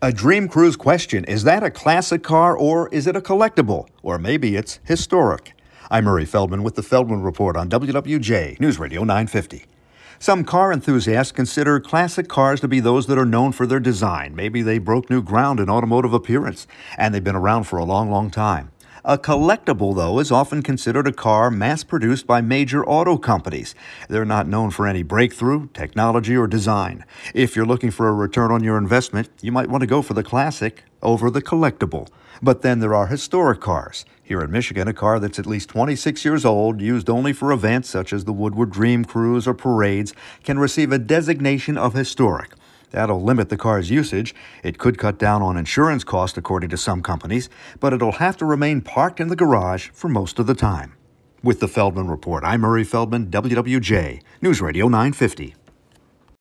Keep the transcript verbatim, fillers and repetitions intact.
A Dream Cruise question, is that a classic car or is it a collectible? Or maybe it's historic. I'm Murray Feldman with the Feldman Report on W W J News Radio nine fifty. Some car enthusiasts consider classic cars to be those that are known for their design. Maybe they broke new ground in automotive appearance, and they've been around for a long, long time. A collectible, though, is often considered a car mass-produced by major auto companies. They're not known for any breakthrough, technology, or design. If you're looking for a return on your investment, you might want to go for the classic over the collectible. But then there are historic cars. Here in Michigan, a car that's at least twenty-six years old, used only for events such as the Woodward Dream Cruise or parades, can receive a designation of historic. That'll limit the car's usage. It could cut down on insurance costs, according to some companies, but it'll have to remain parked in the garage for most of the time. With the Feldman Report, I'm Murray Feldman, W W J News Radio nine fifty.